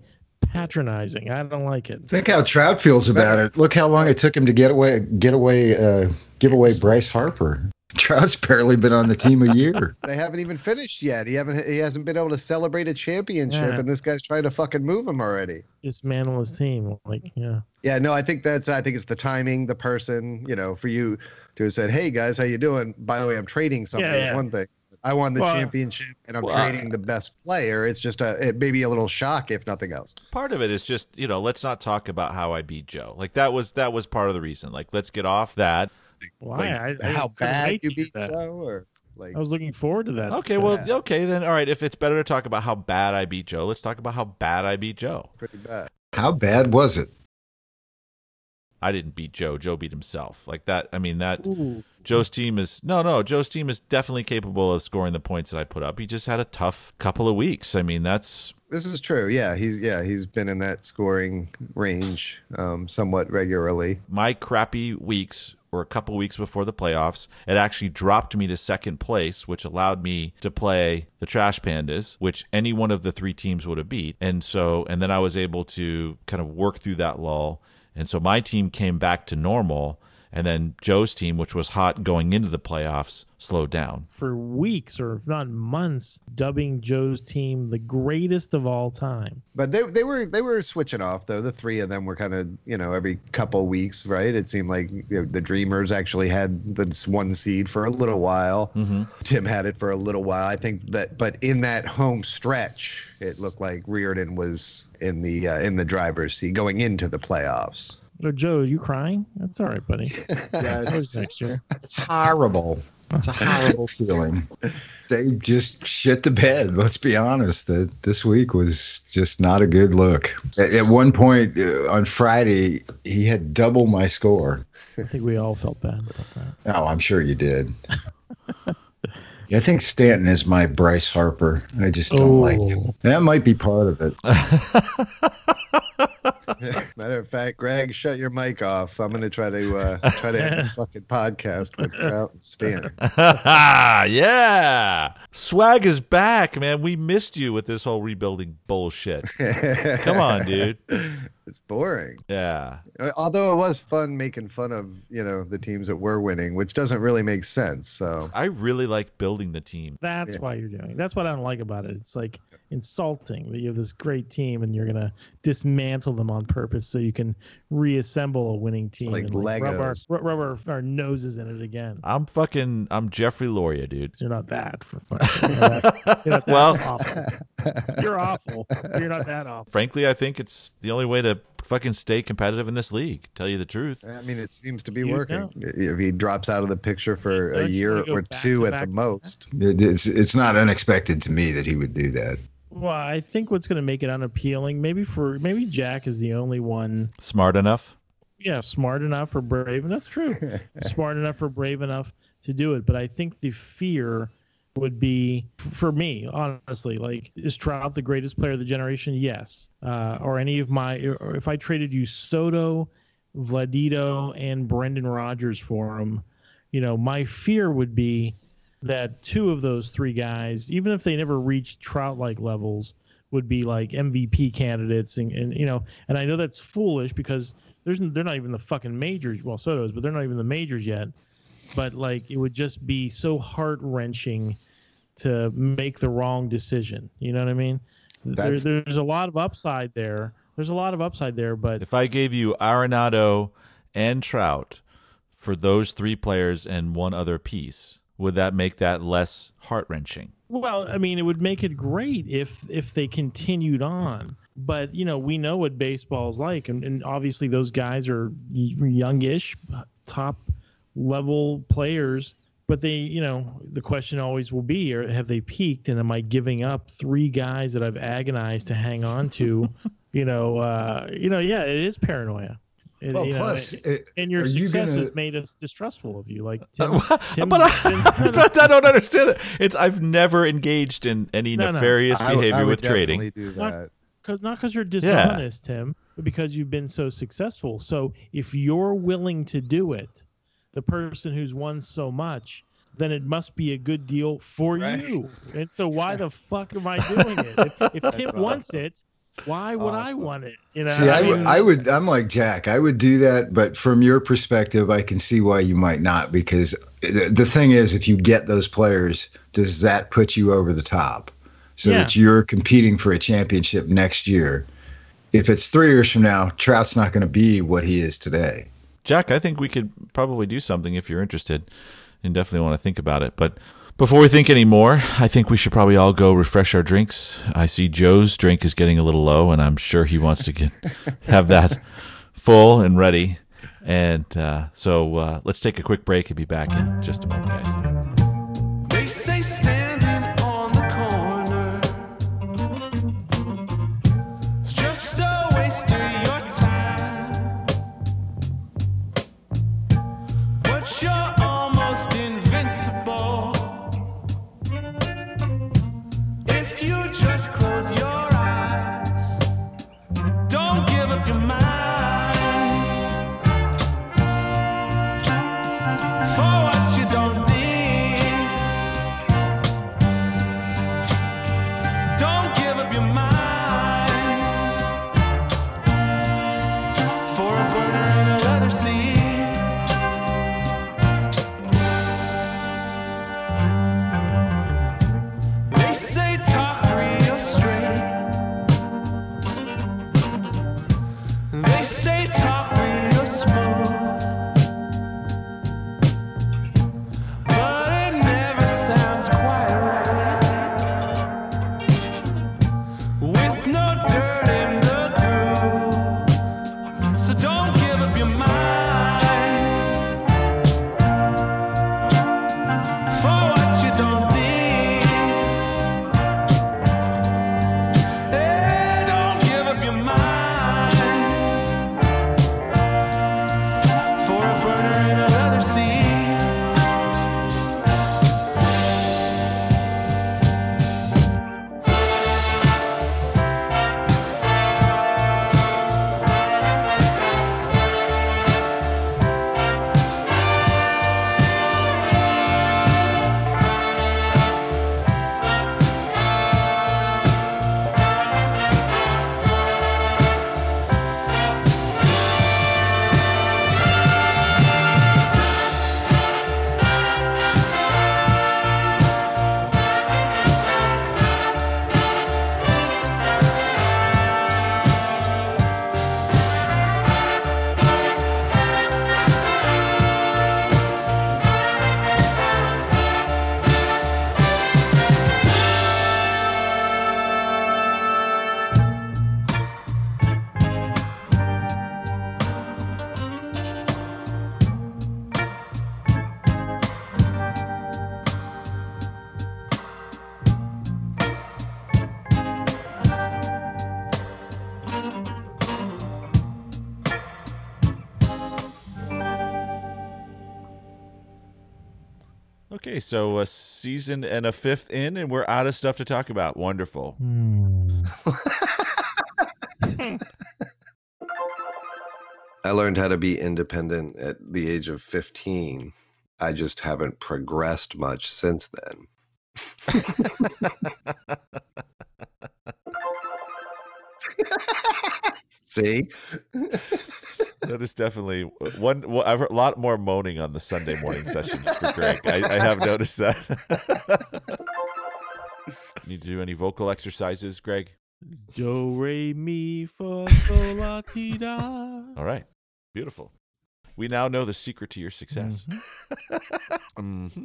patronizing. I don't like it. Think how Trout feels about it. Look how long it took him to give away Bryce Harper. Trout's barely been on the team a year. They haven't even finished yet. He hasn't been able to celebrate a championship, and this guy's trying to fucking move him already. Dismantle his team, I think it's the timing, the person. You know, for you to have said, "Hey guys, how you doing? By the way, I'm trading something." Yeah. One thing. I won the championship, and I'm trading the best player. It's just maybe a little shock, if nothing else. Part of it is just, let's not talk about how I beat Joe. Like that was part of the reason. Like, let's get off that. Why? Like, how bad you beat Joe? Or like, I was looking forward to that. Okay, then all right. If it's better to talk about how bad I beat Joe, let's talk about how bad I beat Joe. Pretty bad. How bad was it? I didn't beat Joe. Joe beat himself. Like that. I mean that. Ooh. Joe's team is definitely capable of scoring the points that I put up. He just had a tough couple of weeks. I mean, this is true. Yeah, he's been in that scoring range somewhat regularly. My crappy weeks were a couple weeks before the playoffs. It actually dropped me to second place, which allowed me to play the Trash Pandas, which any one of the three teams would have beat. And then I was able to kind of work through that lull. And so my team came back to normal. And then Joe's team, which was hot going into the playoffs, slowed down. For weeks, or if not months, dubbing Joe's team the greatest of all time. But they were switching off, though. The three of them were kind of, every couple weeks, right? It seemed like the Dreamers actually had this one seed for a little while. Mm-hmm. Tim had it for a little while. I think that, but in that home stretch, it looked like Reardon was in the driver's seat going into the playoffs. Oh, Joe, are you crying? That's all right, buddy. Yeah, it's next year. It's horrible. It's a horrible feeling. They just shit the bed. Let's be honest. This week was just not a good look. At one point on Friday, he had double my score. I think we all felt bad about that. Oh, I'm sure you did. I think Stanton is my Bryce Harper. I just don't like him. That might be part of it. Matter of fact, Greg, shut your mic off. I'm going to try to end this fucking podcast with Trout and Stan. Yeah. Swag is back, man. We missed you with this whole rebuilding bullshit. Come on, dude. It's boring. Yeah. Although it was fun making fun of, the teams that were winning, which doesn't really make sense. So I really like building the team. That's why you're doing it. That's what I don't like about it. It's like insulting that you have this great team and you're going to dismantle them on purpose so you can reassemble a winning team. Like Legos. Rub our noses in it again. I'm Jeffrey Loria, dude. You're not that. For fucking. You're not that awful. You're awful. You're not that awful. Frankly, I think it's the only way to fucking stay competitive in this league, tell you the truth. I mean, it seems to be working. Know. If he drops out of the picture for a year or two at the most, it's not unexpected to me that he would do that. Well, I think what's going to make it unappealing, maybe Jack is the only one smart enough. Yeah, smart enough or brave, and that's true. Smart enough or brave enough to do it, but I think the fear would be, for me, honestly, like, is Trout the greatest player of the generation? Yes. If I traded you Soto, Vladito, and Brendan Rodgers for him, my fear would be that two of those three guys, even if they never reached Trout-like levels, would be like MVP candidates. And I know that's foolish because they're not even the fucking majors. Well, Soto is, but they're not even the majors yet. But, it would just be so heart-wrenching to make the wrong decision. You know what I mean? There's a lot of upside there. But if I gave you Arenado and Trout for those three players and one other piece, would that make that less heart-wrenching? Well, I mean, it would make it great if they continued on. But, we know what baseball's like. And obviously those guys are youngish, top level players, but they, the question always will be, have they peaked? And am I giving up three guys that I've agonized to hang on to? It is paranoia. And your success has made us distrustful of you. Like, but I don't understand that. I've never engaged in any nefarious behavior I with trading. Do that. Not because you're dishonest, Tim, but because you've been so successful. So if you're willing to do it, the person who's won so much, then it must be a good deal for you. And so why the fuck am I doing it? If Tim wants it, Why would I want it? You know, see, I would. I'm like Jack. I would do that, but from your perspective, I can see why you might not. Because the thing is, if you get those players, does that put you over the top so that you're competing for a championship next year? If it's 3 years from now, Trout's not going to be what he is today. Jack, I think we could probably do something if you're interested, and definitely want to think about it, but. Before we think any more, I think we should probably all go refresh our drinks. I see Joe's drink is getting a little low, and I'm sure he wants to have that full and ready. And so let's take a quick break and be back in just a moment, guys. They say standing on the corner is just a waste of your time, but you're almost invincible. Just close your eyes. Don't give up your mind for what you don't need. Don't give up your mind for a burner and a leather seat. Okay, so a season and a fifth in, and we're out of stuff to talk about. Wonderful. I learned how to be independent at the age of 15. I just haven't progressed much since then. See? That is definitely one. I've heard a lot more moaning on the Sunday morning sessions for Greg. I have noticed that. Need to do any vocal exercises, Greg? Do, re, mi, fa, sol, la, ti, da. All right. Beautiful. We now know the secret to your success. Mm-hmm. Mm-hmm.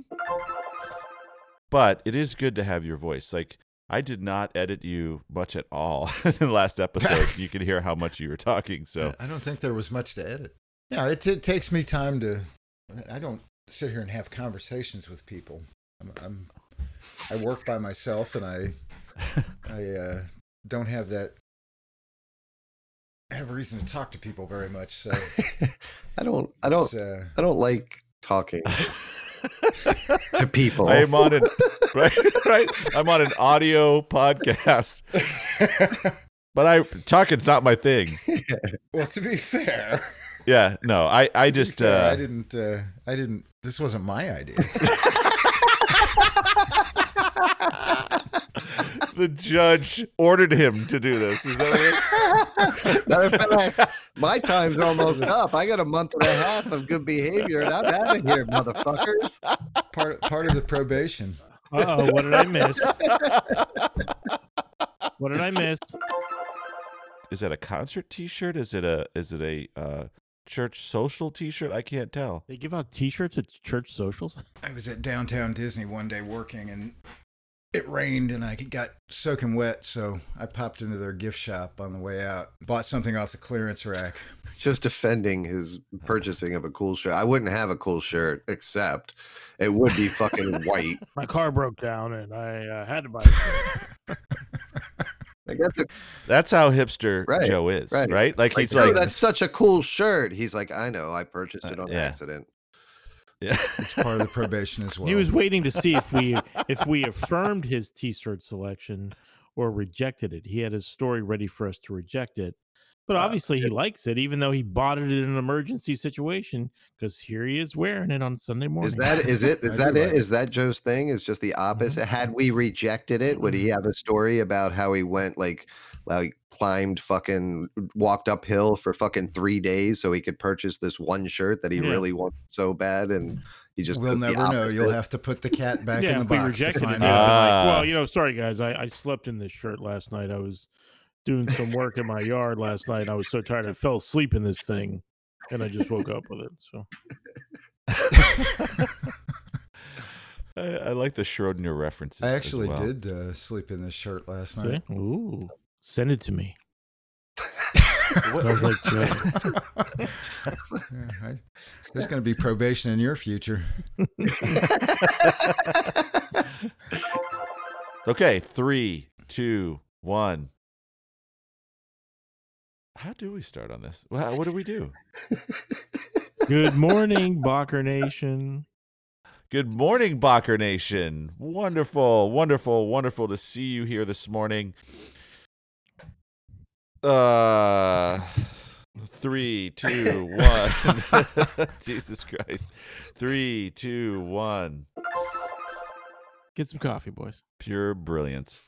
But it is good to have your voice. Like, I did not edit you much at all in the last episode. You could hear how much you were talking. So I don't think there was much to edit. Yeah, it takes me time to. I don't sit here and have conversations with people. I work by myself, and I don't have that. I have a reason to talk to people very much. So I don't like talking. To people. I'm on an I'm on an audio podcast. But talking's not my thing. Well, to be fair. Yeah, no. I just fair, I didn't this wasn't my idea. the judge ordered him to do this. Is that it? My time's almost up. I got a month and a half of good behavior, and I'm out of here, motherfuckers. Part of the probation. Uh-oh, what did I miss? What did I miss? Is that a concert T-shirt? Is it a church social T-shirt? I can't tell. They give out T-shirts at church socials? I was at Downtown Disney one day working, and it rained, and I got soaking wet, so I popped into their gift shop on the way out. Bought something off the clearance rack. Just defending his purchasing of a cool shirt. I wouldn't have a cool shirt, except it would be fucking white. My car broke down, and I had to buy it. Like that's how hipster Joe is, right? Like he's like, that's such a cool shirt. He's like, I know, I purchased it on accident. Yeah, it's part of the probation as well. He was waiting to see if we affirmed his T-shirt selection or rejected it. He had his story ready for us to reject it, but obviously he likes it, even though he bought it in an emergency situation. Because here he is wearing it on Sunday morning. Is that Joe's thing? Is just the opposite. Mm-hmm. Had we rejected it, would he have a story about how he went walked uphill for fucking 3 days so he could purchase this one shirt that he really wanted so bad? And he just will never know. You'll have to put the cat back in the box. Sorry guys, I slept in this shirt last night. I was doing some work in my yard last night. I was so tired I fell asleep in this thing, and I just woke up with it. So I like the Schrodinger references. I actually did sleep in this shirt last night. Ooh, send it to me. There's going to be probation in your future. Okay, 3, 2, 1. How do we start on this? Well, what do we do? Good morning, Bacher Nation. Good morning, Bacher Nation. Wonderful, wonderful, wonderful to see you here this morning. 3, 2, 1. Jesus Christ. 3, 2, 1. Get some coffee, boys. Pure brilliance.